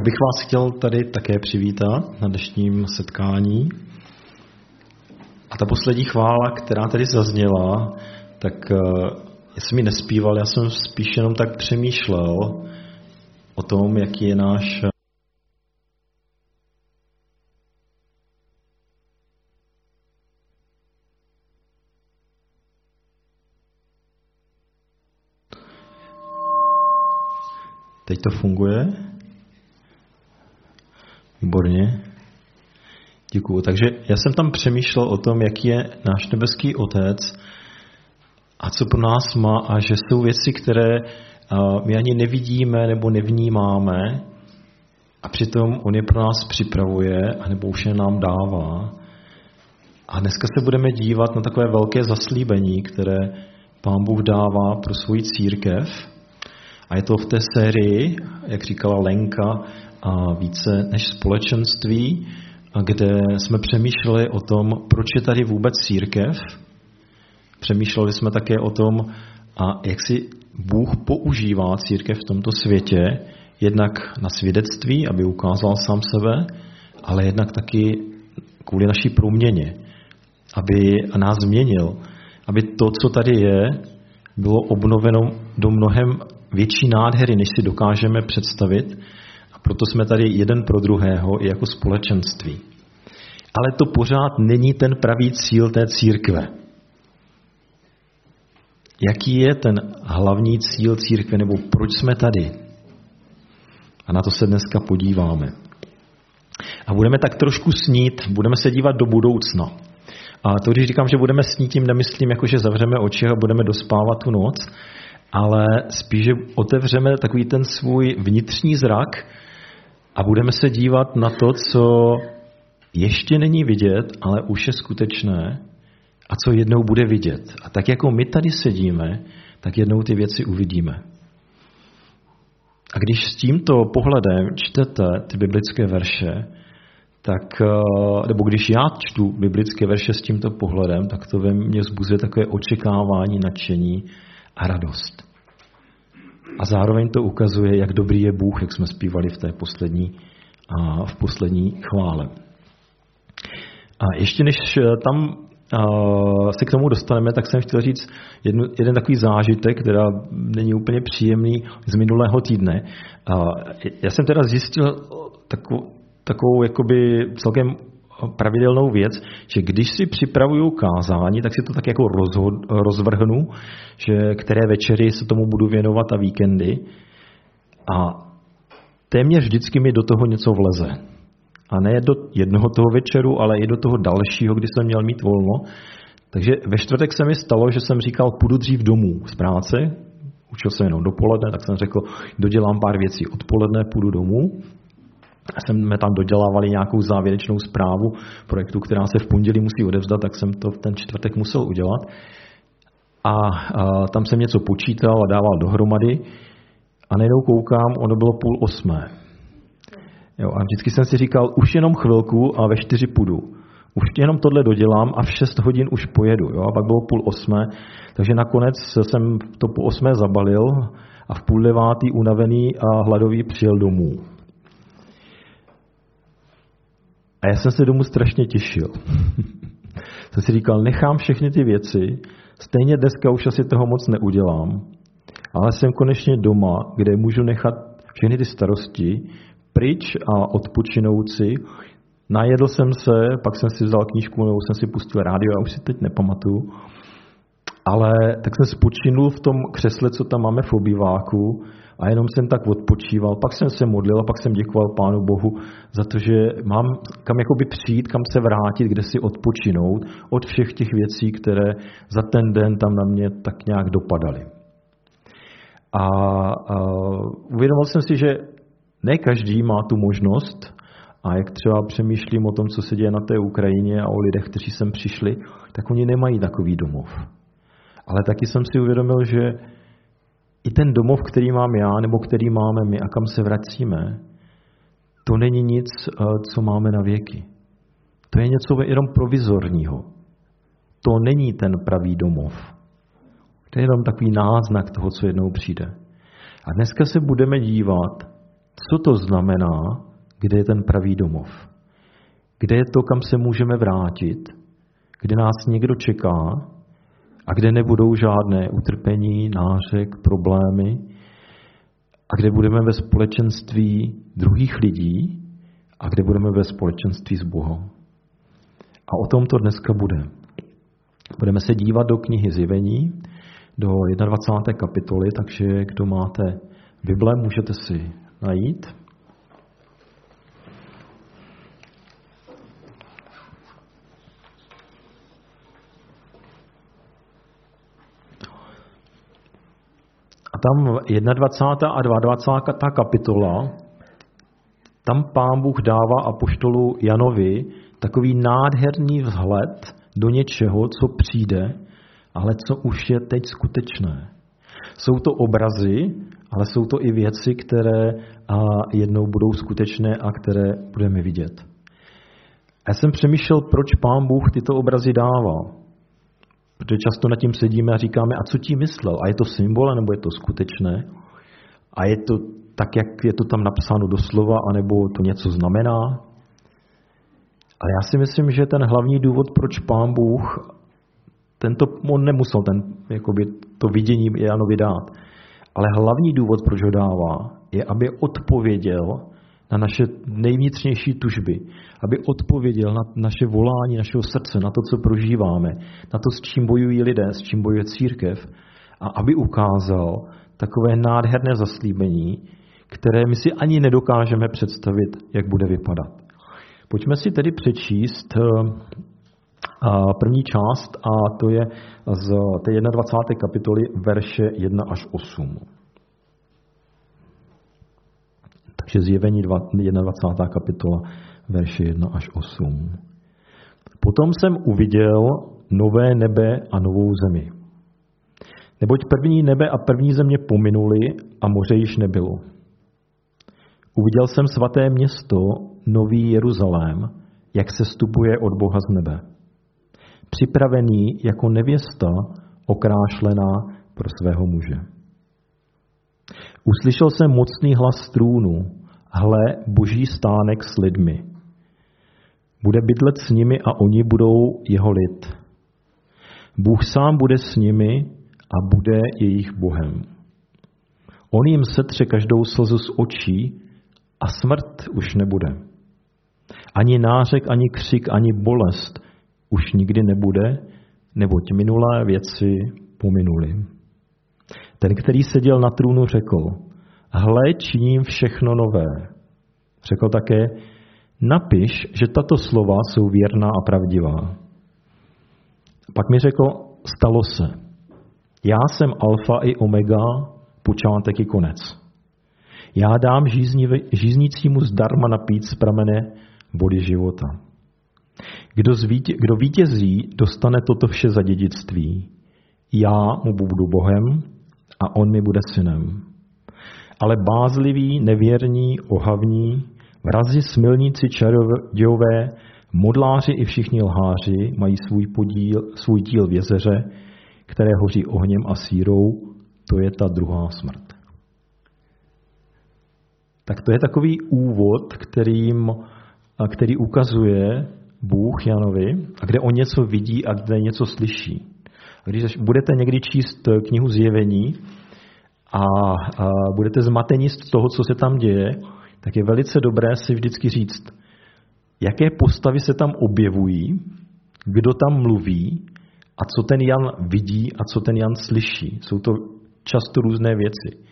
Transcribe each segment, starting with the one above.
tak bych vás chtěl tady také přivítat na dnešním setkání. A ta poslední chvála, která tady zazněla, tak já jsem ji nespíval, já jsem spíš jenom tak přemýšlel o tom, jaký je náš Teď to funguje? Výborně. Děkuju. Takže já jsem tam přemýšlel o tom, jaký je náš nebeský Otec a co pro nás má a že jsou věci, které my ani nevidíme nebo nevnímáme a přitom On je pro nás připravuje anebo už je nám dává. A dneska se budeme dívat na takové velké zaslíbení, které Pán Bůh dává pro svoji církev. A je to v té sérii, jak říkala Lenka, a více než společenství, kde jsme přemýšleli o tom, proč je tady vůbec církev. Přemýšleli jsme také o tom, a jak si Bůh používá církev v tomto světě, jednak na svědectví, aby ukázal sám sebe, ale jednak taky kvůli naší proměně, aby nás změnil, aby to, co tady je, bylo obnoveno do mnohem větší nádhery, než si dokážeme představit, a proto jsme tady jeden pro druhého i jako společenství. Ale to pořád není ten pravý cíl té církve. Jaký je ten hlavní cíl církve, nebo proč jsme tady? A na to se dneska podíváme. A budeme tak trošku snít, budeme se dívat do budoucna. A to, když říkám, že budeme snít, tím nemyslím, jako že zavřeme oči a budeme dospávat tu noc, ale spíše otevřeme takový ten svůj vnitřní zrak a budeme se dívat na to, co ještě není vidět, ale už je skutečné a co jednou bude vidět. A tak, jako my tady sedíme, tak jednou ty věci uvidíme. A když s tímto pohledem čtete ty biblické verše, tak, nebo když já čtu biblické verše s tímto pohledem, tak to ve mně vzbuzuje takové očekávání, nadšení a radost. A zároveň to ukazuje, jak dobrý je Bůh, jak jsme zpívali v té poslední chvále. A ještě než tam se k tomu dostaneme, tak jsem chtěl říct jeden takový zážitek, teda není úplně příjemný, z minulého týdne. Já jsem teda zjistil takovou jakoby celkem pravidelnou věc, že když si připravuju kázání, tak si to tak jako rozvrhnu, že které večery se tomu budu věnovat a víkendy. A téměř vždycky mi do toho něco vleze. A ne do jednoho toho večeru, ale i do toho dalšího, kdy jsem měl mít volno. Takže ve čtvrtek se mi stalo, že jsem říkal, půjdu dřív domů z práce, učil jsem jenom dopoledne, tak jsem řekl, dodělám pár věcí odpoledne, půjdu domů. Jsme tam dodělávali nějakou závěrečnou zprávu projektu, která se v pondělí musí odevzdat, tak jsem to v ten čtvrtek musel udělat. A tam jsem něco počítal a dával dohromady a najednou koukám, ono bylo 7:30. Jo, a vždycky jsem si říkal, už jenom chvilku a ve 4 půjdu. Už jenom tohle dodělám a v 6 hodin už pojedu. Jo? A pak bylo 7:30, takže nakonec jsem to 7:30 zabalil a v 8:30 unavený a hladový přijel domů. A já jsem se domů strašně těšil. Jsem si říkal, nechám všechny ty věci, stejně dneska už asi toho moc neudělám, ale jsem konečně doma, kde můžu nechat všechny ty starosti pryč a odpočinout si. Najedl jsem se, pak jsem si vzal knížku, nebo jsem si pustil rádio, já už si teď nepamatuju. Ale tak jsem spočinul v tom křesle, co tam máme v obýváku, a jenom jsem tak odpočíval, pak jsem se modlil a pak jsem děkoval Pánu Bohu za to, že mám kam jakoby přijít, kam se vrátit, kde si odpočinout od všech těch věcí, které za ten den tam na mě tak nějak dopadaly. A uvědomil jsem si, že ne každý má tu možnost, a jak třeba přemýšlím o tom, co se děje na té Ukrajině a o lidech, kteří sem přišli, tak oni nemají takový domov. Ale taky jsem si uvědomil, že i ten domov, který mám já, nebo který máme my a kam se vracíme, to není nic, co máme na věky. To je něco jenom provizorního. To není ten pravý domov. To je jenom takový náznak toho, co jednou přijde. A dneska se budeme dívat, co to znamená, kde je ten pravý domov. Kde je to, kam se můžeme vrátit, kde nás někdo čeká a kde nebudou žádné utrpení, nářek, problémy a kde budeme ve společenství druhých lidí a kde budeme ve společenství s Bohem. A o tom to dneska bude. Budeme se dívat do knihy Zjevení, do 21. kapitoly, takže kdo máte Bible, můžete si najít. A tam 21. a 22. kapitola, tam Pán Bůh dává apoštolu Janovi takový nádherný vzhled do něčeho, co přijde, ale co už je teď skutečné. Jsou to obrazy, ale jsou to i věci, které jednou budou skutečné a které budeme vidět. Já jsem přemýšlel, proč Pán Bůh tyto obrazy dává. Protože často nad tím sedíme a říkáme, a co tím myslel? A je to symbol, nebo je to skutečné? A je to tak, jak je to tam napsáno doslova, anebo to něco znamená? Ale já si myslím, že ten hlavní důvod, proč Pán Bůh, on nemusel to vidění Janovi dát, ale hlavní důvod, proč ho dává, je, aby odpověděl na naše nejvnitřnější tužby, aby odpověděl na naše volání, našeho srdce, na to, co prožíváme, na to, s čím bojují lidé, s čím bojuje církev, a aby ukázal takové nádherné zaslíbení, které my si ani nedokážeme představit, jak bude vypadat. Pojďme si tedy přečíst první část, a to je z té 21. kapitoly verše 1 až 8. Takže Zjevení 21. kapitola, verše 1 až 8. Potom jsem uviděl nové nebe a novou zemi. Neboť první nebe a první země pominuly a moře již nebylo. Uviděl jsem svaté město, nový Jeruzalém, jak se sestupuje od Boha z nebe. Připravený jako nevěsta, okrášlená pro svého muže. Uslyšel jsem mocný hlas trůnu, hle, boží stánek s lidmi. Bude bydlet s nimi a oni budou jeho lid. Bůh sám bude s nimi a bude jejich Bohem. On jim setře každou slzu z očí a smrt už nebude. Ani nářek, ani křik, ani bolest už nikdy nebude, neboť minulé věci pominuly. Ten, který seděl na trůnu, řekl, hle, činím všechno nové. Řekl také, napiš, že tato slova jsou věrná a pravdivá. Pak mi řekl, stalo se. Já jsem alfa i omega, počátek i konec. Já dám žíznícímu zdarma napít z pramene vody života. Kdo vítězí, dostane toto vše za dědictví. Já mu budu Bohem a on mi bude synem. Ale bázliví, nevěrní, ohavní, vrazi, smilníci, čarodějové, modláři i všichni lháři mají svůj díl v jezeře, které hoří ohněm a sírou, to je ta druhá smrt. Tak to je takový úvod, který ukazuje Bůh Janovi, a kde on něco vidí a kde něco slyší. A když budete někdy číst knihu Zjevení a budete zmateni z toho, co se tam děje, tak je velice dobré si vždycky říct, jaké postavy se tam objevují, kdo tam mluví a co ten Jan vidí a co ten Jan slyší. Jsou to často různé věci.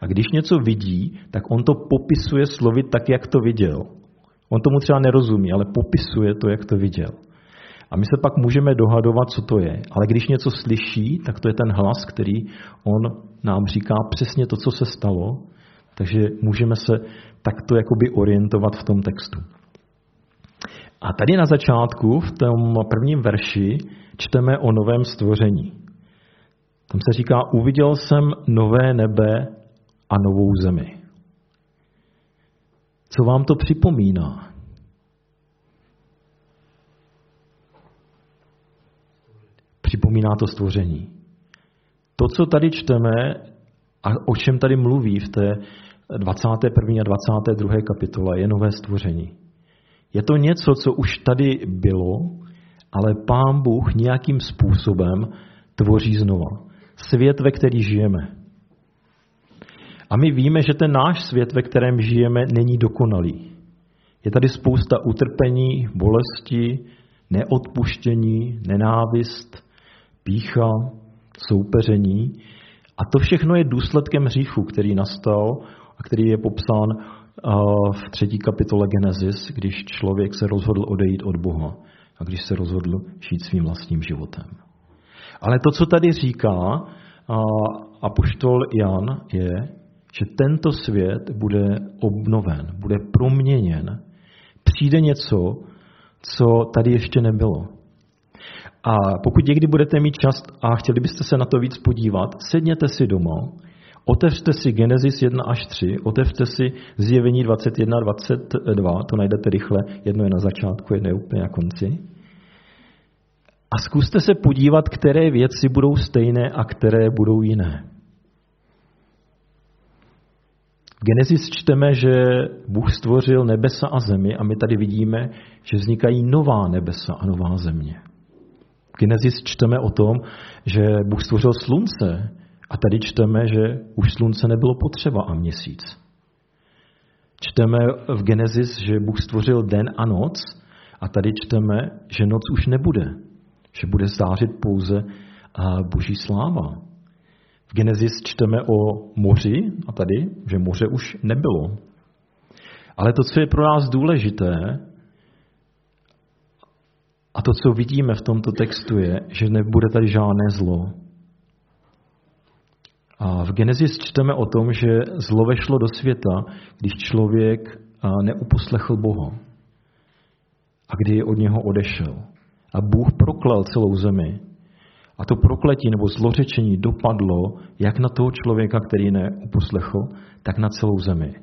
A když něco vidí, tak on to popisuje slovy tak, jak to viděl. On tomu třeba nerozumí, ale popisuje to, jak to viděl. A my se pak můžeme dohadovat, co to je. Ale když něco slyší, tak to je ten hlas, který on nám říká přesně to, co se stalo. Takže můžeme se takto jakoby orientovat v tom textu. A tady na začátku, v tom prvním verši, čteme o novém stvoření. Tam se říká, uviděl jsem nové nebe a novou zemi. Co vám to připomíná? Připomíná to stvoření. To, co tady čteme a o čem tady mluví v té 21. a 22. kapitola je nové stvoření. Je to něco, co už tady bylo, ale Pán Bůh nějakým způsobem tvoří znova. Svět, ve který žijeme. A my víme, že ten náš svět, ve kterém žijeme, není dokonalý. Je tady spousta utrpení, bolesti, neodpuštění, nenávist, pýcha, soupeření. A to všechno je důsledkem hříchu, který nastal a který je popsán v 3. kapitole Genesis, když člověk se rozhodl odejít od Boha a když se rozhodl žít svým vlastním životem. Ale to, co tady říká apoštol Jan, je, že tento svět bude obnoven, bude proměněn. Přijde něco, co tady ještě nebylo. A pokud někdy budete mít čas a chtěli byste se na to víc podívat, sedněte si doma, otevřte si Genesis 1 až 3, otevřte si Zjevení 21 a 22, to najdete rychle, jedno je na začátku, jedno je úplně na konci. A zkuste se podívat, které věci budou stejné a které budou jiné. V Genesis čteme, že Bůh stvořil nebesa a zemi a my tady vidíme, že vznikají nová nebesa a nová země. V Genesis čteme o tom, že Bůh stvořil slunce a tady čteme, že už slunce nebylo potřeba a měsíc. Čteme v Genesis, že Bůh stvořil den a noc a tady čteme, že noc už nebude, že bude zářit pouze Boží sláva. V Genesis čteme o moři a tady, že moře už nebylo. Ale to, co je pro nás důležité, a to, co vidíme v tomto textu, je, že nebude tady žádné zlo. A v Genesis čteme o tom, že zlo vešlo do světa, když člověk neuposlechl Boha a kdy od něho odešel. A Bůh proklal celou zemi. A to prokletí nebo zlořečení dopadlo jak na toho člověka, který neuposlechl, tak na celou zemi.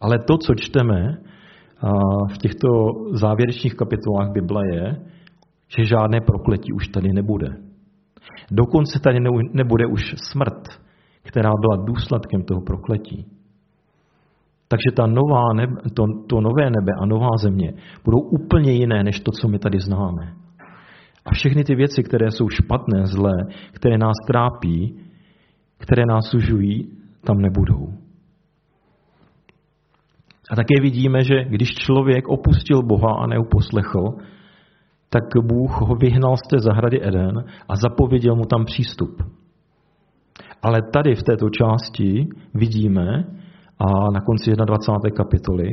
Ale to, co čteme v těchto závěrečných kapitolách Bible, je, že žádné prokletí už tady nebude. Dokonce tady nebude už smrt, která byla důsledkem toho prokletí. Takže to nové nebe a nová země budou úplně jiné, než to, co my tady známe. A všechny ty věci, které jsou špatné, zlé, které nás trápí, které nás sužují, tam nebudou. A také vidíme, že když člověk opustil Boha a neuposlechl, tak Bůh ho vyhnal z té zahrady Eden a zapověděl mu tam přístup. Ale tady v této části vidíme, a na konci 21. kapitoly,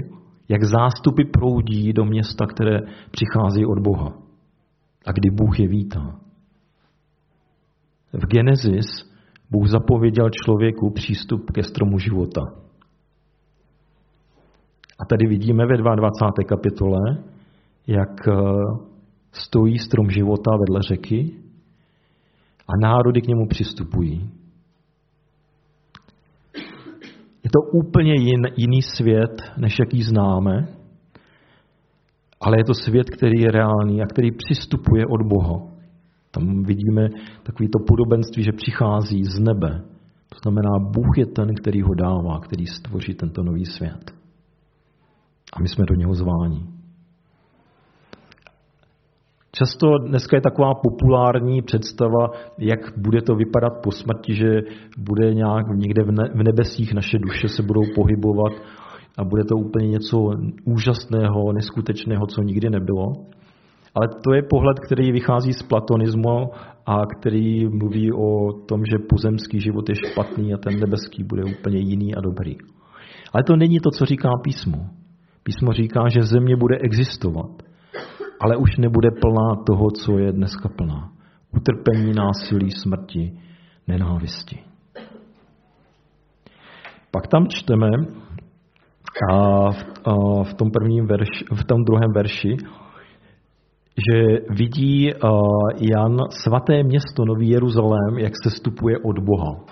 jak zástupy proudí do města, které přichází od Boha. A kdy Bůh je vítá. V Genesis Bůh zapověděl člověku přístup ke stromu života. A tady vidíme ve 22. kapitole, jak stojí strom života vedle řeky a národy k němu přistupují. Je to úplně jiný svět, než jaký známe, ale je to svět, který je reálný a který přistupuje od Boha. Tam vidíme takovéto podobenství, že přichází z nebe. To znamená, Bůh je ten, který ho dává, který stvoří tento nový svět. A my jsme do něho zváni. Často dneska je taková populární představa, jak bude to vypadat po smrti, že bude nějak někde v nebesích naše duše se budou pohybovat a bude to úplně něco úžasného, neskutečného, co nikdy nebylo. Ale to je pohled, který vychází z platonismu a který mluví o tom, že pozemský život je špatný a ten nebeský bude úplně jiný a dobrý. Ale to není to, co říká písmo. Písmo říká, že země bude existovat, ale už nebude plná toho, co je dneska plná. Utrpení, násilí, smrti, nenávisti. Pak tam čteme v tom druhém verši, že vidí Jan svaté město Nový Jeruzalém, jak se sestupuje od Boha.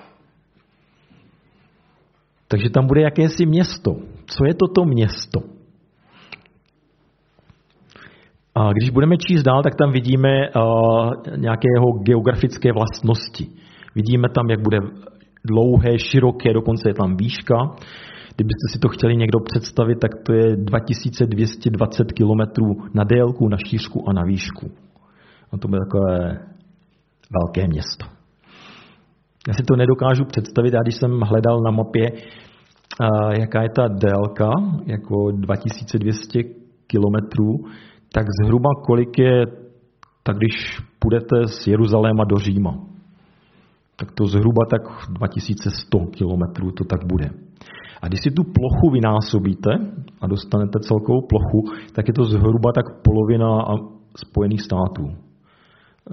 Takže tam bude jakési město. Co je toto město? A když budeme číst dál, tak tam vidíme nějaké jeho geografické vlastnosti. Vidíme tam, jak bude dlouhé, široké, dokonce je tam výška. Kdybyste si to chtěli někdo představit, tak to je 2220 kilometrů na délku, na šířku a na výšku. A to bude takové velké město. Já si to nedokážu představit, já když jsem hledal na mapě, jaká je ta délka, jako 2200 kilometrů, tak zhruba kolik je, tak když půjdete z Jeruzaléma do Říma, tak to zhruba tak 2100 kilometrů to tak bude. A když si tu plochu vynásobíte a dostanete celkovou plochu, tak je to zhruba tak polovina Spojených států.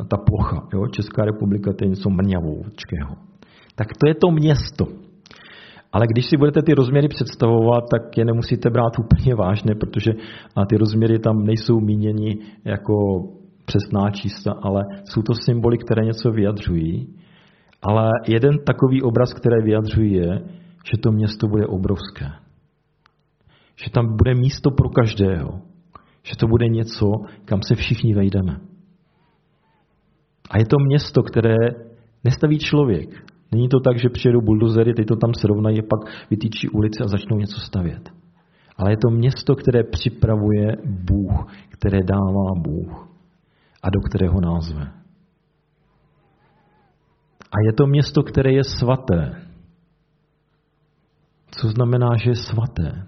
Ta plocha, jo? Česká republika, to je něco mrňavoučkého. Tak to je to město. Ale když si budete ty rozměry představovat, tak je nemusíte brát úplně vážně, protože ty rozměry tam nejsou míněni jako přesná čísla, ale jsou to symboly, které něco vyjadřují. Ale jeden takový obraz, který vyjadřují, je, že to město bude obrovské. Že tam bude místo pro každého. Že to bude něco, kam se všichni vejdeme. A je to město, které nestaví člověk. Není to tak, že přijedou buldozery, ty to tam srovnají, pak vytýčí ulici a začnou něco stavět. Ale je to město, které připravuje Bůh, které dává Bůh a do kterého názve. A je to město, které je svaté. Co znamená, že je svaté?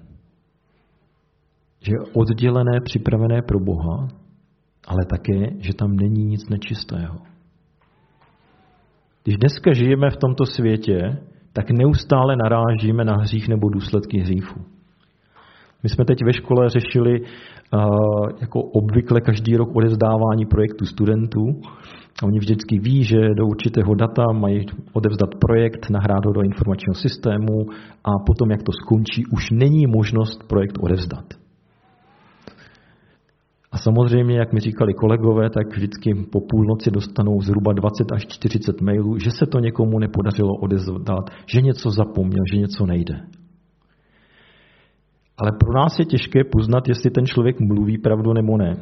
Že je oddělené, připravené pro Boha, ale také, že tam není nic nečistého. Když dneska žijeme v tomto světě, tak neustále narážíme na hřích nebo důsledky hříchu. My jsme teď ve škole řešili jako obvykle každý rok odevzdávání projektu studentů. A oni vždycky ví, že do určitého data mají odevzdat projekt, nahrát ho do informačního systému a potom, jak to skončí, už není možnost projekt odevzdat. A samozřejmě, jak mi říkali kolegové, tak vždycky po půlnoci dostanou zhruba 20 až 40 mailů, že se to někomu nepodařilo odevzdat, že něco zapomněl, že něco nejde. Ale pro nás je těžké poznat, jestli ten člověk mluví pravdu nebo ne.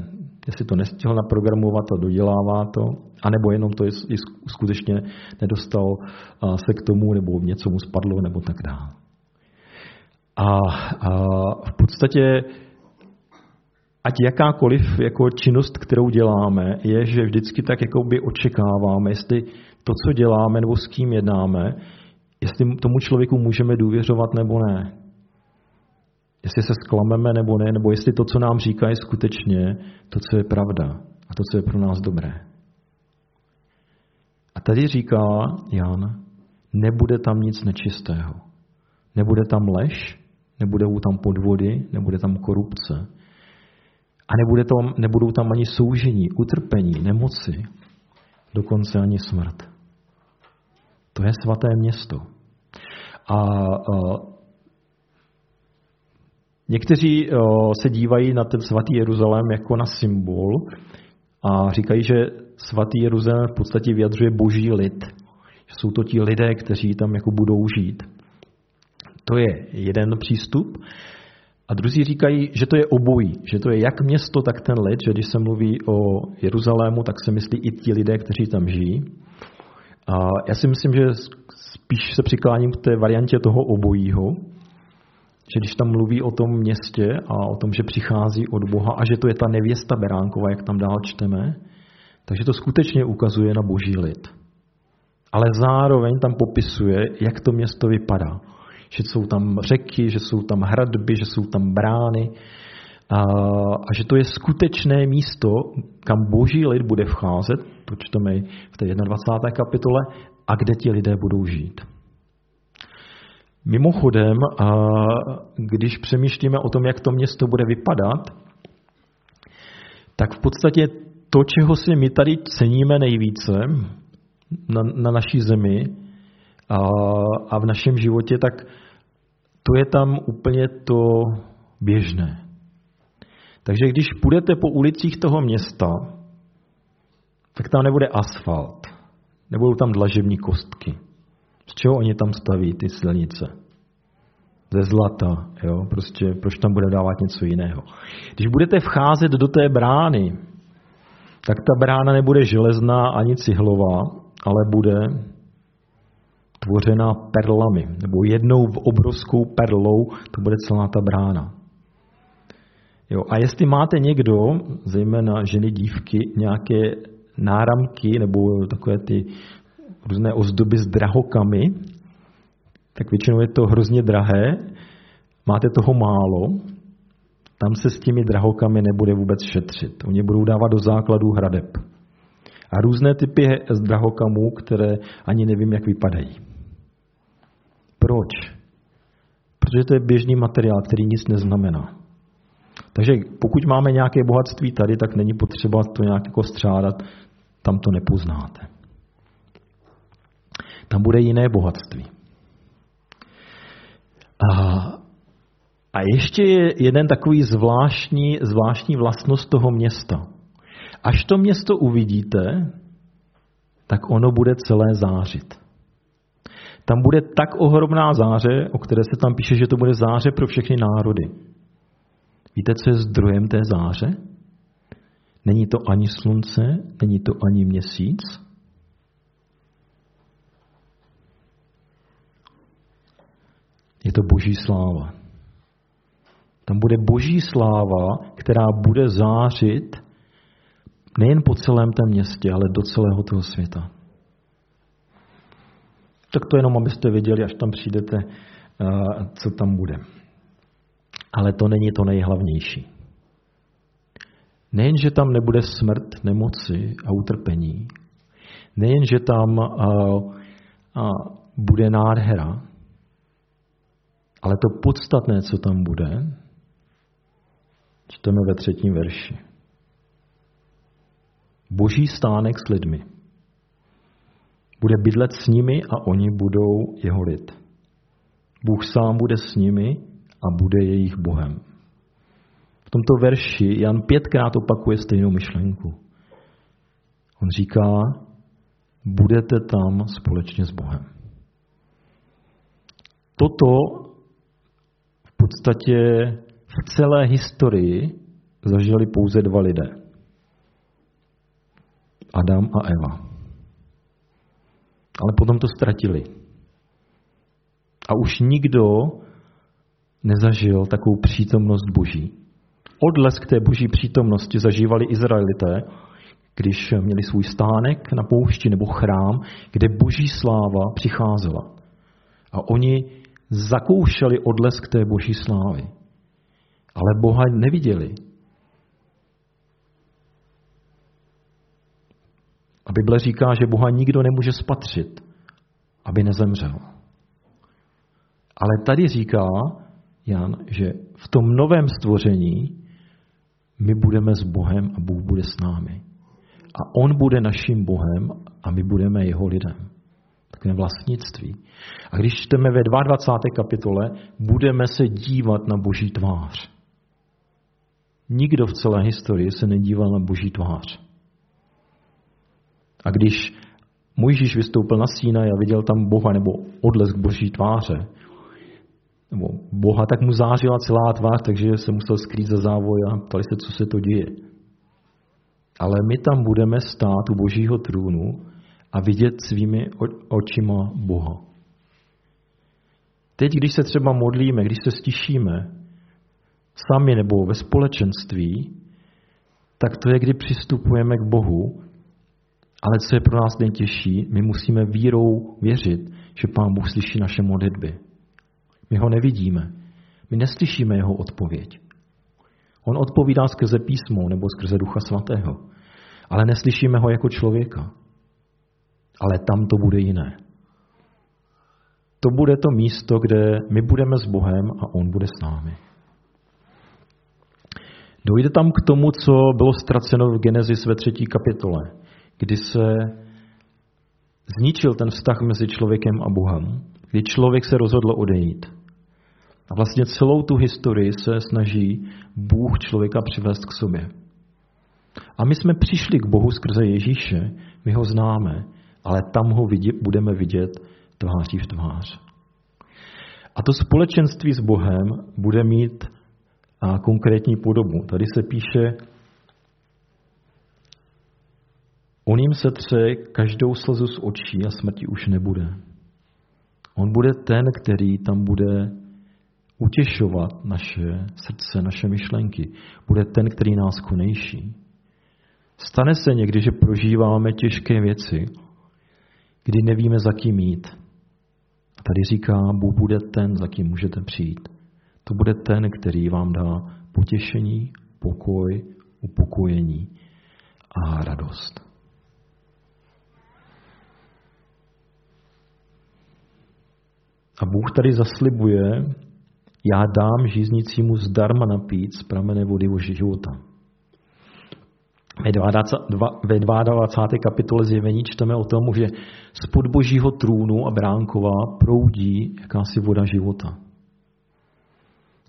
Jestli to nestihl naprogramovat a dodělává to, anebo jenom to skutečně nedostal se k tomu, nebo něco mu spadlo, nebo tak dále. A v podstatě ať jakákoliv jako činnost, kterou děláme, je, že vždycky tak jakoby očekáváme, jestli to, co děláme nebo s kým jednáme, jestli tomu člověku můžeme důvěřovat nebo ne. Jestli se zklameme nebo ne, nebo jestli to, co nám říká, je skutečně to, co je pravda a to, co je pro nás dobré. A tady říká Jan, nebude tam nic nečistého. Nebude tam lež, nebudou tam podvody, nebude tam korupce. A nebudou tam ani soužení, utrpení, nemoci, dokonce ani smrt. To je svaté město. Někteří se dívají na ten svatý Jeruzalém jako na symbol a říkají, že svatý Jeruzalém v podstatě vyjadřuje boží lid. Jsou to ti lidé, kteří tam jako budou žít. To je jeden přístup. A druzí říkají, že to je obojí. Že to je jak město, tak ten lid. Že když se mluví o Jeruzalému, tak se myslí i ti lidé, kteří tam žijí. A já si myslím, že spíš se přikláním k té variantě toho obojího. Že když tam mluví o tom městě a o tom, že přichází od Boha a že to je ta nevěsta Beránkova, jak tam dál čteme, takže to skutečně ukazuje na boží lid. Ale zároveň tam popisuje, jak to město vypadá. Že jsou tam řeky, že jsou tam hradby, že jsou tam brány a že to je skutečné místo, kam boží lid bude vcházet, to čteme v té 21. kapitole, a kde ti lidé budou žít. Mimochodem, když přemýšlíme o tom, jak to město bude vypadat, tak v podstatě to, čeho si my tady ceníme nejvíce na naší zemi a v našem životě, tak to je tam úplně to běžné. Takže když půjdete po ulicích toho města, tak tam nebude asfalt, nebudou tam dlažební kostky. Z čeho oni tam staví ty silnice? Ze zlata, jo? Prostě proč tam bude dávat něco jiného? Když budete vcházet do té brány, tak ta brána nebude železná ani cihlová, ale bude tvořena perlami, nebo jednou v obrovskou perlou, to bude celá ta brána. Jo, a jestli máte někdo, zejména ženy, dívky, nějaké náramky nebo takové ty různé ozdoby s drahokami, tak většinou je to hrozně drahé, máte toho málo, tam se s těmi drahokami nebude vůbec šetřit. Oni budou dávat do základů hradeb. A různé typy z drahokamů, které ani nevím, jak vypadají. Proč? Protože to je běžný materiál, který nic neznamená. Takže pokud máme nějaké bohatství tady, tak není potřeba to nějak jako střádat, tam to nepoznáte. Tam bude jiné bohatství. A ještě je jeden takový zvláštní vlastnost toho města. Až to město uvidíte, tak ono bude celé zářit. Tam bude tak ohromná záře, o které se tam píše, že to bude záře pro všechny národy. Víte, co je zdrojem té záře? Není to ani slunce, není to ani měsíc. Je to Boží sláva. Tam bude Boží sláva, která bude zářit nejen po celém tom městě, ale do celého toho světa. Tak to jenom, abyste věděli, až tam přijdete, co tam bude. Ale to není to nejhlavnější. Nejen, že tam nebude smrt, nemoci a utrpení, nejen, že tam bude nádhera, ale to podstatné, co tam bude, čteme ve 3. verši. Boží stánek s lidmi. Bude bydlet s nimi a oni budou jeho lid. Bůh sám bude s nimi a bude jejich Bohem. V tomto verši Jan 5krát opakuje stejnou myšlenku. On říká, budete tam společně s Bohem. Toto v podstatě v celé historii zažili pouze 2 lidé. Adam a Eva. Ale potom to ztratili. A už nikdo nezažil takovou přítomnost Boží. Odlesk té Boží přítomnosti zažívali Izraelité, když měli svůj stánek na poušti nebo chrám, kde Boží sláva přicházela. A oni zakoušeli odlesk té Boží slávy. Ale Boha neviděli. A Bible říká, že Boha nikdo nemůže spatřit, aby nezemřel. Ale tady říká Jan, že v tom novém stvoření my budeme s Bohem a Bůh bude s námi. A on bude naším Bohem a my budeme jeho lidem. Takové vlastnictví. A když čteme ve 22. kapitole, budeme se dívat na Boží tvář. Nikdo v celé historii se nedíval na Boží tvář. A když Mojžíš vystoupil na Sína a viděl tam Boha nebo odlesk Boží tváře, nebo Boha, tak mu zářila celá tvář, takže se musel skrýt za závoj a ptali se, co se to děje. Ale my tam budeme stát u Božího trůnu a vidět svými očima Boha. Teď, když se třeba modlíme, když se stišíme, sami nebo ve společenství, tak to je, kdy přistupujeme k Bohu. Ale co je pro nás nejtěžší, my musíme vírou věřit, že Pán Bůh slyší naše modlitby. My ho nevidíme. My neslyšíme jeho odpověď. On odpovídá skrze písmo nebo skrze Ducha Svatého. Ale neslyšíme ho jako člověka. Ale tam to bude jiné. To bude to místo, kde my budeme s Bohem a on bude s námi. Dojde tam k tomu, co bylo ztraceno v Genesis ve 3. kapitole, kdy se zničil ten vztah mezi člověkem a Bohem, kdy člověk se rozhodl odejít. A vlastně celou tu historii se snaží Bůh člověka přivést k sobě. A my jsme přišli k Bohu skrze Ježíše, my ho známe, ale tam ho budeme vidět tváří v tvář. A to společenství s Bohem bude mít konkrétní podobu. Tady se píše: on jim setře každou slzu z očí a smrti už nebude. On bude ten, který tam bude utěšovat naše srdce, naše myšlenky. Bude ten, který nás konejší. Stane se někdy, že prožíváme těžké věci, kdy nevíme, za kým jít. A tady říká, Bůh bude ten, za kým můžete přijít. To bude ten, který vám dá potěšení, pokoj, upokojení a radost. A Bůh tady zaslibuje, já dám žíznícímu zdarma napít z pramene vody života. Ve 22. kapitole Zjevení čteme o tom, že spod Božího trůnu a Beránková proudí jakási voda života.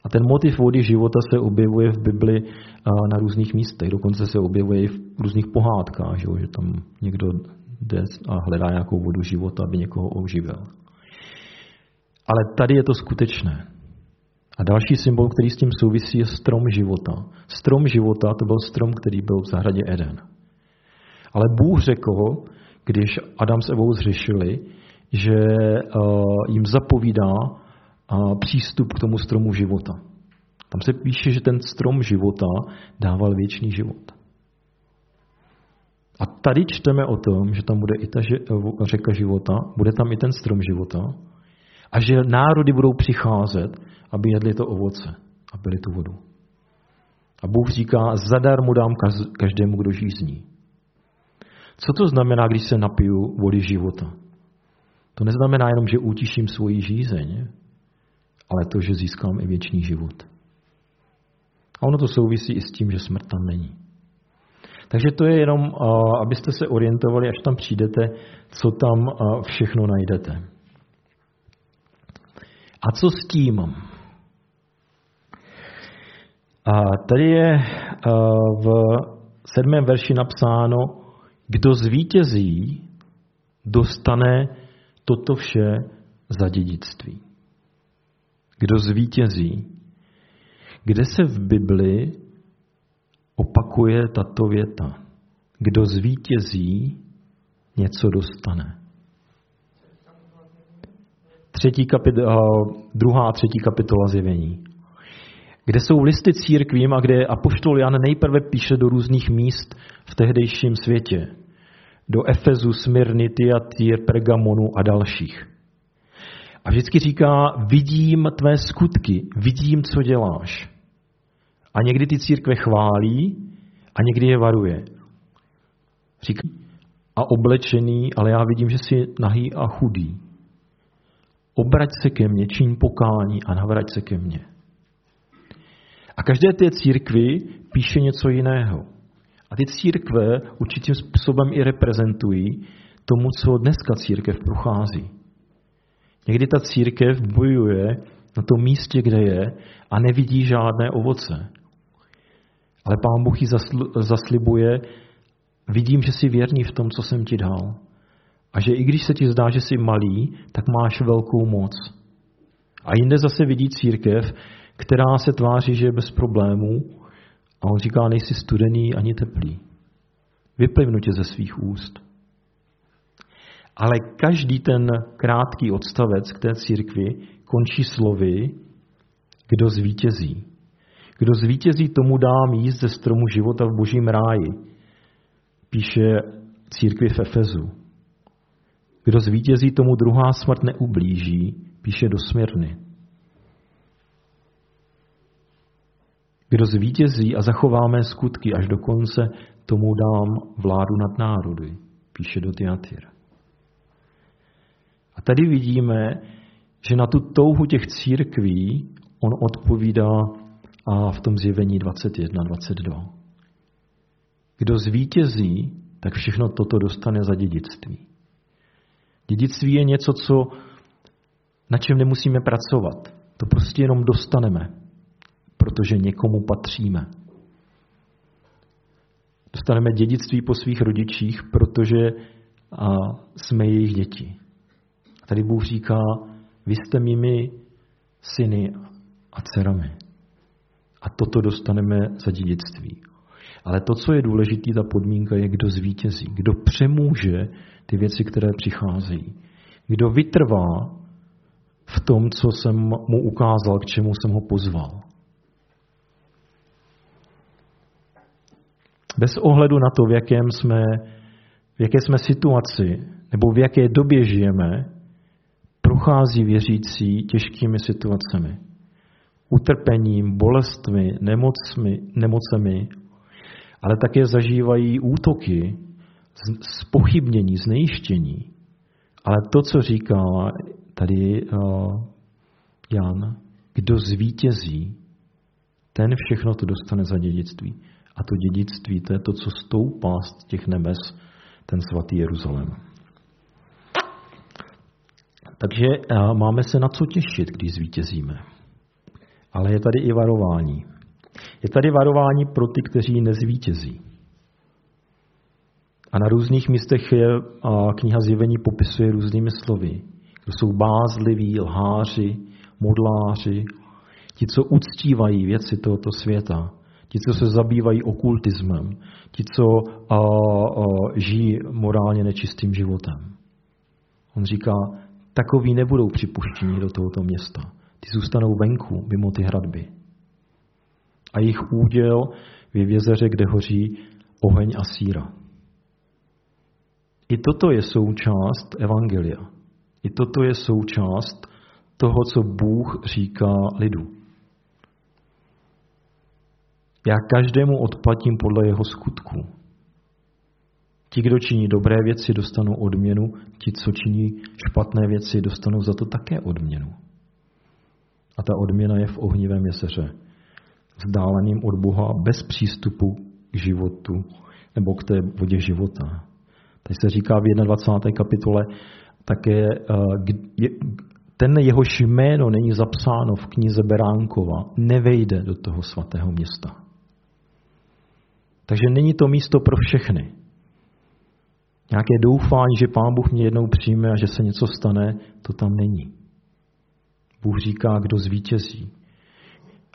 A ten motiv vody života se objevuje v Bibli na různých místech. Dokonce se objevuje i v různých pohádkách, že tam někdo jde a hledá nějakou vodu života, aby někoho oživil. Ale tady je to skutečné. A další symbol, který s tím souvisí, je strom života. Strom života, to byl strom, který byl v zahradě Eden. Ale Bůh řekl, když Adam s Evou zřešili, že jim zapovídá přístup k tomu stromu života. Tam se píše, že ten strom života dával věčný život. A tady čteme o tom, že tam bude i ta řeka života, bude tam i ten strom života, a že národy budou přicházet, aby jedli to ovoce a pili tu vodu. A Bůh říká, zadarmo dám každému, kdo žízní. Co to znamená, když se napiju vody života? To neznamená jenom, že utiším svoji žízeň, ale to, že získám i věčný život. A ono to souvisí i s tím, že smrt tam není. Takže to je jenom, abyste se orientovali, až tam přijdete, co tam všechno najdete. A co s tím? A tady je v 7. verši napsáno, kdo zvítězí, dostane toto vše za dědictví. Kdo zvítězí? Kde se v Bibli opakuje tato věta? Kdo zvítězí, něco dostane. 2. a 3. kapitola Zjevení, kde jsou listy církvím a kde apoštol Jan nejprve píše do různých míst v tehdejším světě. Do Efezu, Smyrny, Thyatira, Pergamonu a dalších. A vždycky říká, vidím tvé skutky, vidím, co děláš. A někdy ty církve chválí a někdy je varuje. Říká, a oblečený, ale já vidím, že jsi nahý a chudý. Obrať se ke mně, čiň pokání a navrať se ke mně. A každé té církvi píše něco jiného. A ty církve určitým způsobem i reprezentují tomu, co dneska církev prochází. Někdy ta církev bojuje na tom místě, kde je, a nevidí žádné ovoce. Ale Pán Bůh ji zaslibuje, vidím, že jsi věrný v tom, co jsem ti dal. A že i když se ti zdá, že jsi malý, tak máš velkou moc. A jinde zase vidí církev, která se tváří, že je bez problémů, a on říká, nejsi studený ani teplý. Vyplivnu tě ze svých úst. Ale každý ten krátký odstavec k té církvi končí slovy, kdo zvítězí. Kdo zvítězí, tomu dám jíst ze stromu života v Božím ráji, píše církvi v Efezu. Kdo zvítězí, tomu druhá smrt neublíží, píše do Smyrny. Kdo zvítězí a zachová mé skutky až do konce, tomu dám vládu nad národy, píše do Thyatira. A tady vidíme, že na tu touhu těch církví on odpovídá a v tom Zjevení 21-22. Kdo zvítězí, tak všechno toto dostane za dědictví. Dědictví je něco, na čem nemusíme pracovat. To prostě jenom dostaneme, protože někomu patříme. Dostaneme dědictví po svých rodičích, protože jsme jejich děti. A tady Bůh říká, vy jste mými syny a dcerami. A toto dostaneme za dědictví. Ale to, co je důležitý, ta podmínka je, kdo zvítězí. Kdo přemůže ty věci, které přicházejí. Kdo vytrvá v tom, co jsem mu ukázal, k čemu jsem ho pozval. Bez ohledu na to, v jaké jsme situaci nebo v jaké době žijeme, prochází věřící těžkými situacemi. Utrpením, bolestmi, nemocemi, ale také zažívají útoky, zpochybnění, znejištění. Ale to, co říká tady Jan, kdo zvítězí, ten všechno to dostane za dědictví. A to dědictví, to je to, co stoupá z těch nebes, ten svatý Jeruzalém. Takže máme se na co těšit, když zvítězíme. Ale je tady i varování. Je tady varování pro ty, kteří nezvítězí. A na různých místech je kniha Zjevení popisuje různými slovy. To jsou bázliví, lháři, modláři, ti, co uctívají věci tohoto světa, ti, co se zabývají okultismem, ti, co žijí morálně nečistým životem. On říká, takoví nebudou připuštěni do tohoto města. Ty zůstanou venku, mimo ty hradby. A jejich úděl je v jezeře, kde hoří oheň a síra. I toto je součást evangelia. I toto je součást toho, co Bůh říká lidu. Já každému odplatím podle jeho skutku. Ti, kdo činí dobré věci, dostanou odměnu, ti, co činí špatné věci, dostanou za to také odměnu. A ta odměna je v ohnivém jeseře, vzdáleným od Boha, bez přístupu k životu nebo k té vodě života. Tady se říká v 21. kapitole také, ten jehož jméno není zapsáno v knize Beránkova, nevejde do toho svatého města. Takže není to místo pro všechny. Nějaké doufání, že Pán Bůh mě jednou přijme a že se něco stane, to tam není. Bůh říká, kdo zvítězí.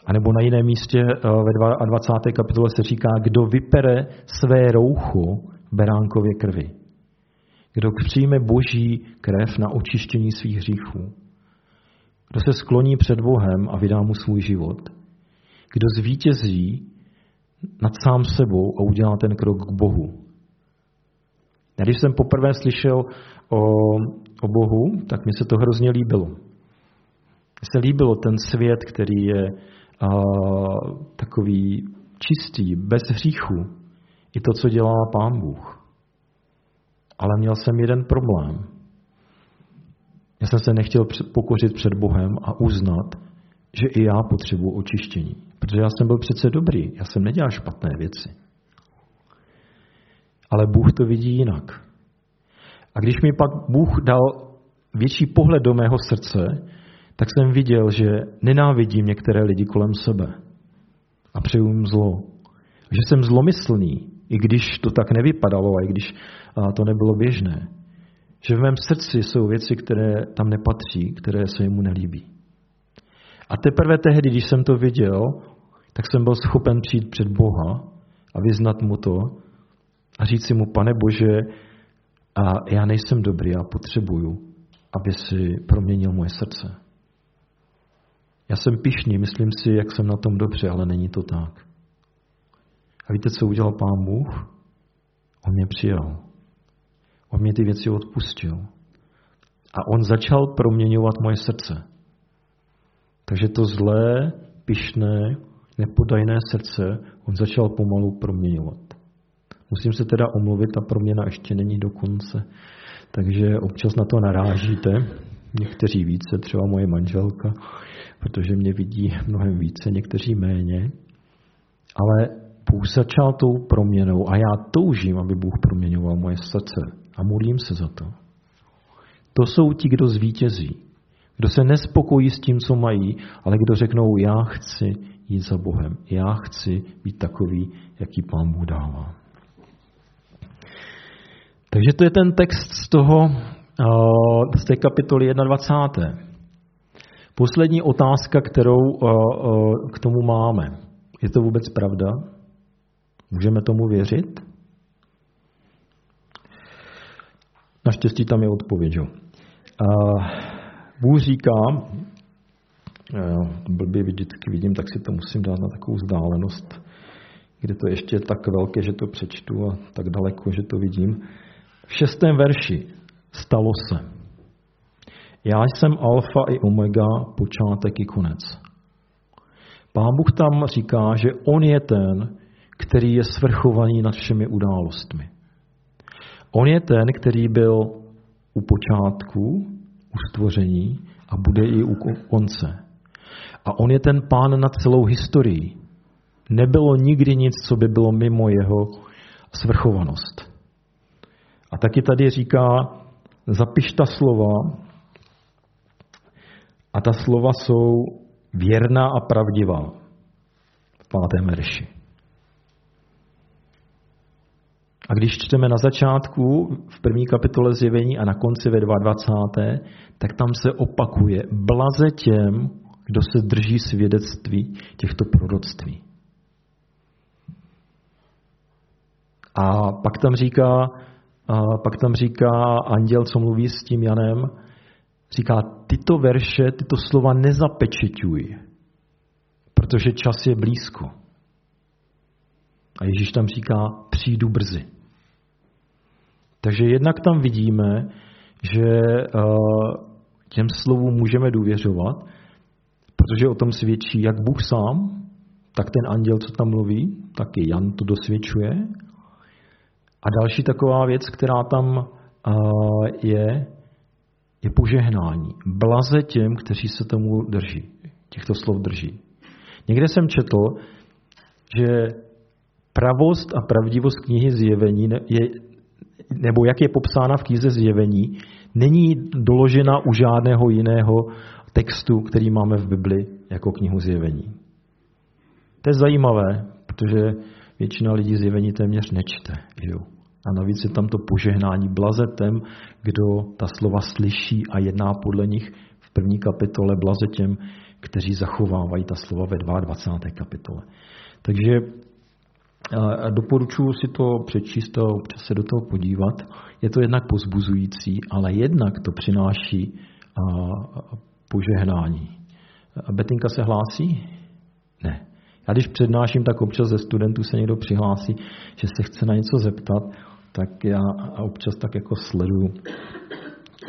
A nebo na jiném místě ve 20. kapitole se říká, kdo vypere své roucho Beránkově krvi. Kdo přijme Boží krev na očištění svých hříchů. Kdo se skloní před Bohem a vydá mu svůj život. Kdo zvítězí nad sám sebou a udělá ten krok k Bohu. Já když jsem poprvé slyšel o Bohu, tak mi se to hrozně líbilo. Mně se líbilo ten svět, který je takový čistý, bez hříchu. I to, co dělá Pán Bůh. Ale měl jsem jeden problém. Já jsem se nechtěl pokořit před Bohem a uznat, že i já potřebuji očištění. Protože já jsem byl přece dobrý, já jsem nedělal špatné věci. Ale Bůh to vidí jinak. A když mi pak Bůh dal větší pohled do mého srdce, tak jsem viděl, že nenávidím některé lidi kolem sebe a přeju jim zlo. Že jsem zlomyslný, i když to tak nevypadalo a i když to nebylo běžné. Že v mém srdci jsou věci, které tam nepatří, které se jemu nelíbí. A teprve tehdy, když jsem to viděl, tak jsem byl schopen přijít před Boha a vyznat mu to a říct si mu, Pane Bože, já nejsem dobrý, já potřebuju, aby si proměnil moje srdce. Já jsem pyšný, myslím si, jak jsem na tom dobře, ale není to tak. A víte, co udělal Pán Bůh? On mě přijal. On mě ty věci odpustil. A on začal proměňovat moje srdce. Takže to zlé, pyšné, nepodajné srdce on začal pomalu proměňovat. Musím se teda omluvit, ta proměna ještě není do konce. Takže občas na to narážíte. Někteří více, třeba moje manželka, protože mě vidí mnohem více, někteří méně. Ale Bůh začal tou proměnou a já toužím, aby Bůh proměňoval moje srdce a modlím se za to. To jsou ti, kdo zvítězí, kdo se nespokojí s tím, co mají, ale kdo řeknou, já chci jít za Bohem, já chci být takový, jaký Pán Bůh dává. Takže to je ten text z té kapitoly 21. Poslední otázka, kterou k tomu máme. Je to vůbec pravda? Můžeme tomu věřit? Naštěstí tam je odpověď. Bůh říká, blbě vždycky vidím, tak si to musím dát na takovou vzdálenost, kde to ještě je tak velké, že to přečtu a tak daleko, že to vidím. V 6. verši stalo se. Já jsem alfa i omega, počátek i konec. Pán Bůh tam říká, že on je ten, který je svrchovaný nad všemi událostmi. On je ten, který byl u počátku, u stvoření a bude i u konce. A on je ten pán nad celou historií. Nebylo nikdy nic, co by bylo mimo jeho svrchovanost. A taky tady říká, zapiš ta slova, a ta slova jsou věrná a pravdivá. V 5. verši. A když čteme na začátku v 1. kapitole Zjevení a na konci ve 22., tak tam se opakuje blaze těm, kdo se drží svědectví těchto proroctví. A pak tam říká anděl, co mluví s tím Janem, říká, tyto verše, tyto slova nezapečeťuj, protože čas je blízko. A Ježíš tam říká, přijdu brzy. Takže jednak tam vidíme, že těm slovům můžeme důvěřovat, protože o tom svědčí jak Bůh sám, tak ten anděl, co tam mluví, taky Jan to dosvědčuje. A další taková věc, která tam je požehnání. Blaze těm, kteří se tomu drží. Těchto slov drží. Někde jsem četl, že pravost a pravdivost knihy Zjevení, nebo jak je popsána v knize Zjevení, není doložena u žádného jiného textu, který máme v Bibli jako knihu Zjevení. To je zajímavé, protože většina lidí Zjevení téměř nečte. Jo? A navíc je tam to požehnání blaze těm, kdo ta slova slyší a jedná podle nich v 1. kapitole, blaze těm, kteří zachovávají ta slova ve 22. kapitole. Takže doporučuji si to přečíst a občas se do toho podívat. Je to jednak pozbuzující, ale jednak to přináší požehnání. Betinka se hlásí? Ne. Já když přednáším, tak občas ze studentů se někdo přihlásí, že se chce na něco zeptat, tak já občas tak jako sleduju,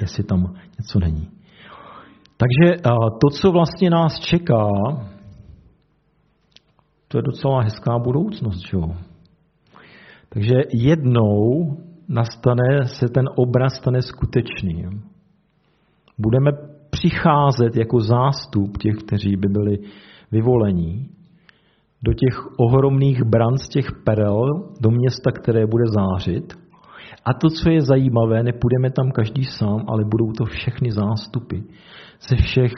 jestli tam něco není. Takže to, co vlastně nás čeká, to je docela hezká budoucnost, že jo? Takže jednou se ten obraz stane skutečný. Budeme přicházet jako zástup těch, kteří by byli vyvolení, do těch ohromných bran z těch perel, do města, které bude zářit. A to, co je zajímavé, nepůjdeme tam každý sám, ale budou to všechny zástupy ze všech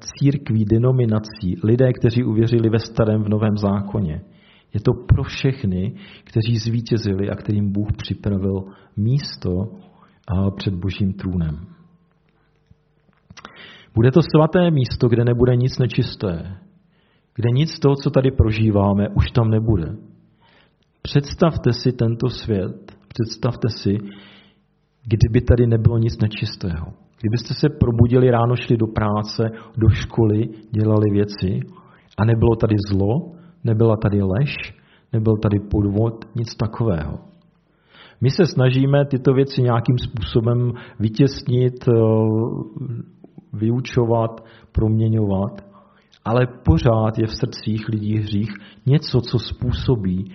církví, denominací, lidé, kteří uvěřili ve starém, v novém zákoně. Je to pro všechny, kteří zvítězili a kterým Bůh připravil místo před Božím trůnem. Bude to svaté místo, kde nebude nic nečisté, kde nic z toho, co tady prožíváme, už tam nebude. Představte si tento svět, představte si, kdyby tady nebylo nic nečistého. Kdybyste se probudili ráno, šli do práce, do školy, dělali věci a nebylo tady zlo, nebyla tady lež, nebyl tady podvod, nic takového. My se snažíme tyto věci nějakým způsobem vytěsnit, vyučovat, proměňovat, ale pořád je v srdcích lidí hřích něco, co způsobí,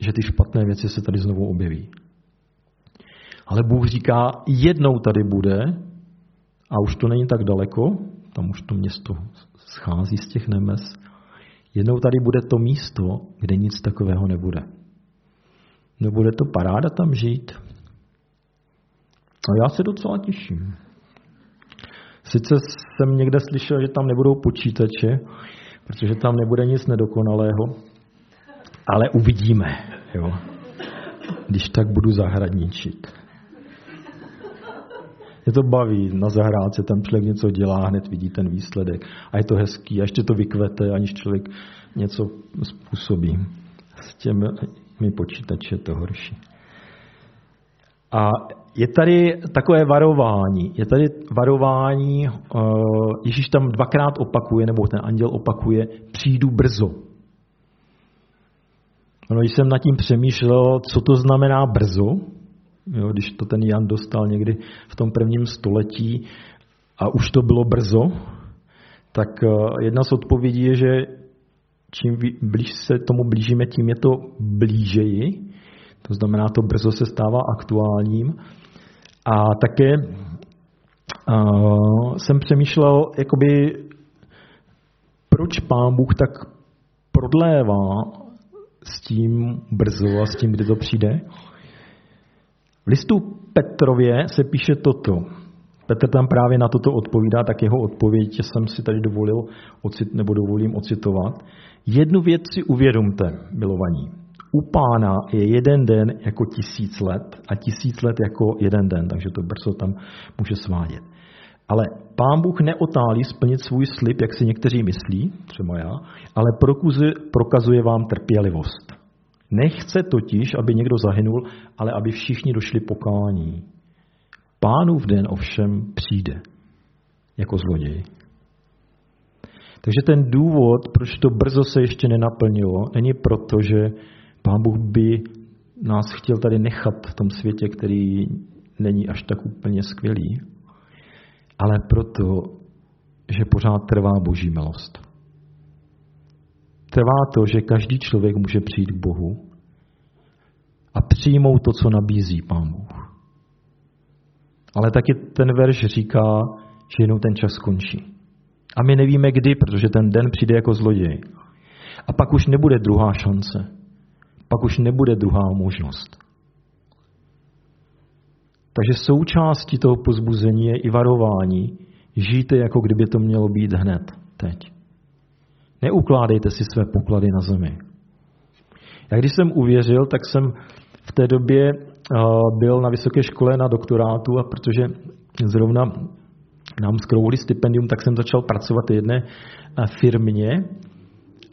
že ty špatné věci se tady znovu objeví. Ale Bůh říká, jednou tady bude, a už to není tak daleko, tam už to město schází z těch nemes, jednou tady bude to místo, kde nic takového nebude. No bude to paráda tam žít. A já se docela těším. Sice jsem někde slyšel, že tam nebudou počítače, protože tam nebude nic nedokonalého, ale uvidíme, jo. Když tak budu zahradničit. Je to baví, na zahrádce tam člověk něco dělá, hned vidí ten výsledek a je to hezký a ještě to vykvete, aniž člověk něco způsobí. S těmi počítači je to horší. A je tady takové varování. Je tady varování, Ježíš tam dvakrát opakuje, nebo ten anděl opakuje, přijdu brzo. No, když jsem nad tím přemýšlel, co to znamená brzo, jo, když to ten Jan dostal někdy v tom prvním století a už to bylo brzo, tak jedna z odpovědí je, že čím blíž se tomu blížíme, tím je to blížeji. To znamená, to brzo se stává aktuálním. A také jsem přemýšlel, jakoby, proč Pán Bůh tak prodlévá s tím brzo a s tím, kdy to přijde. V listu Petrově se píše toto. Petr tam právě na toto odpovídá, tak jeho odpověď jsem si tady dovolím ocitovat. Jednu věc si uvědomte, milovaní. U Pána je jeden den jako 1000 let a 1000 let jako jeden den, takže to brzo tam může svádět. Ale Pán Bůh neotálí splnit svůj slib, jak si někteří myslí, třeba já, ale prokazuje vám trpělivost. Nechce totiž, aby někdo zahynul, ale aby všichni došli pokání. Pánův den ovšem přijde jako zloděj. Takže ten důvod, proč to brzo se ještě nenaplnilo, není proto, že Pán Bůh by nás chtěl tady nechat v tom světě, který není až tak úplně skvělý, ale proto, že pořád trvá Boží milost. Trvá to, že každý člověk může přijít k Bohu a přijmout to, co nabízí Pán Bůh. Ale taky ten verš říká, že jednou ten čas skončí. A my nevíme kdy, protože ten den přijde jako zloděj. A pak už nebude druhá šance. Pak už nebude druhá možnost. Takže součástí toho pozbuzení je i varování. Žijte, jako kdyby to mělo být hned, teď. Neukládejte si své poklady na zemi. Já když jsem uvěřil, tak jsem v té době byl na vysoké škole na doktorátu a protože zrovna nám skrouhli stipendium, tak jsem začal pracovat v jedné firmě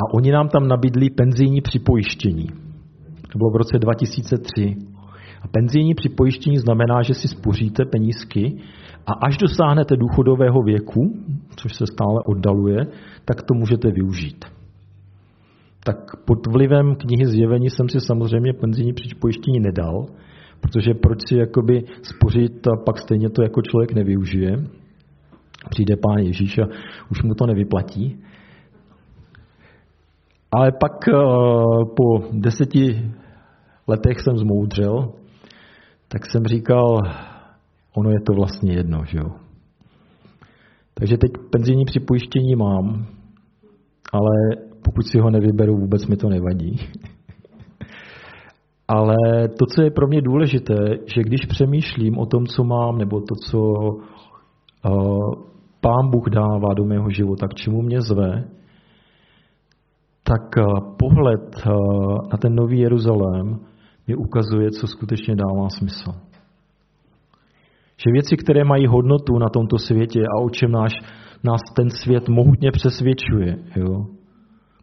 a oni nám tam nabídli penzijní připojištění. To bylo v roce 2003. A penzijní připojištění znamená, že si spoříte penízky a až dosáhnete důchodového věku, což se stále oddaluje, tak to můžete využít. Tak pod vlivem knihy Zjevení jsem si samozřejmě penzijní připojištění nedal, protože proč si jakoby spořit a pak stejně to jako člověk nevyužije. Přijde Pán Ježíš a už mu to nevyplatí. Ale pak po 10 letech jsem zmoudřel, tak jsem říkal, ono je to vlastně jedno, že jo. Takže teď penzijní připojištění mám, ale pokud si ho nevyberu, vůbec mi to nevadí. Ale to, co je pro mě důležité, že když přemýšlím o tom, co mám, nebo to, co Pán Bůh dává do mého života, k čemu mě zve, tak pohled na ten nový Jeruzalém mi ukazuje, co skutečně dává smysl. Že věci, které mají hodnotu na tomto světě a o čem nás ten svět mohutně přesvědčuje. Jo?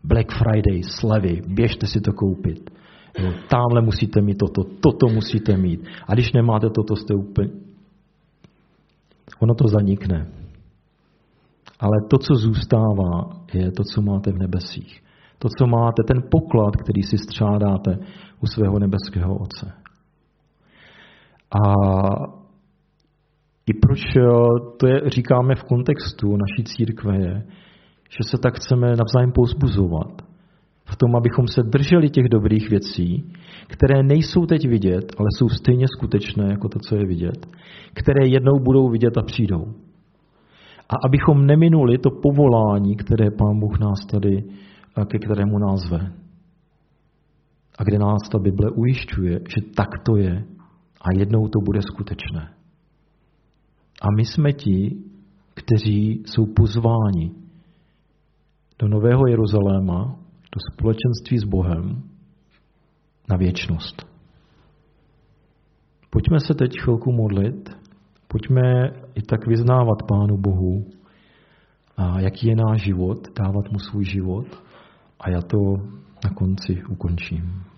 Black Friday, slevy, běžte si to koupit. Jo? Támhle musíte mít toto musíte mít. A když nemáte toto, jste úplně... Ono to zanikne. Ale to, co zůstává, je to, co máte v nebesích. To, co máte, ten poklad, který si střádáte u svého nebeského Otce. A i proč to je, říkáme v kontextu naší církve je, že se tak chceme navzájem povzbuzovat v tom, abychom se drželi těch dobrých věcí, které nejsou teď vidět, ale jsou stejně skutečné jako to, co je vidět, které jednou budou vidět a přijdou. A abychom neminuli to povolání, které Pán Bůh nás tady ke kterému nás ve. A kde nás ta Bible ujišťuje, že tak to je a jednou to bude skutečné. A my jsme ti, kteří jsou pozváni do Nového Jeruzaléma, do společenství s Bohem na věčnost. Pojďme se teď chvilku modlit, pojďme i tak vyznávat Pánu Bohu, a jaký je náš život, dávat mu svůj život. A já to na konci ukončím.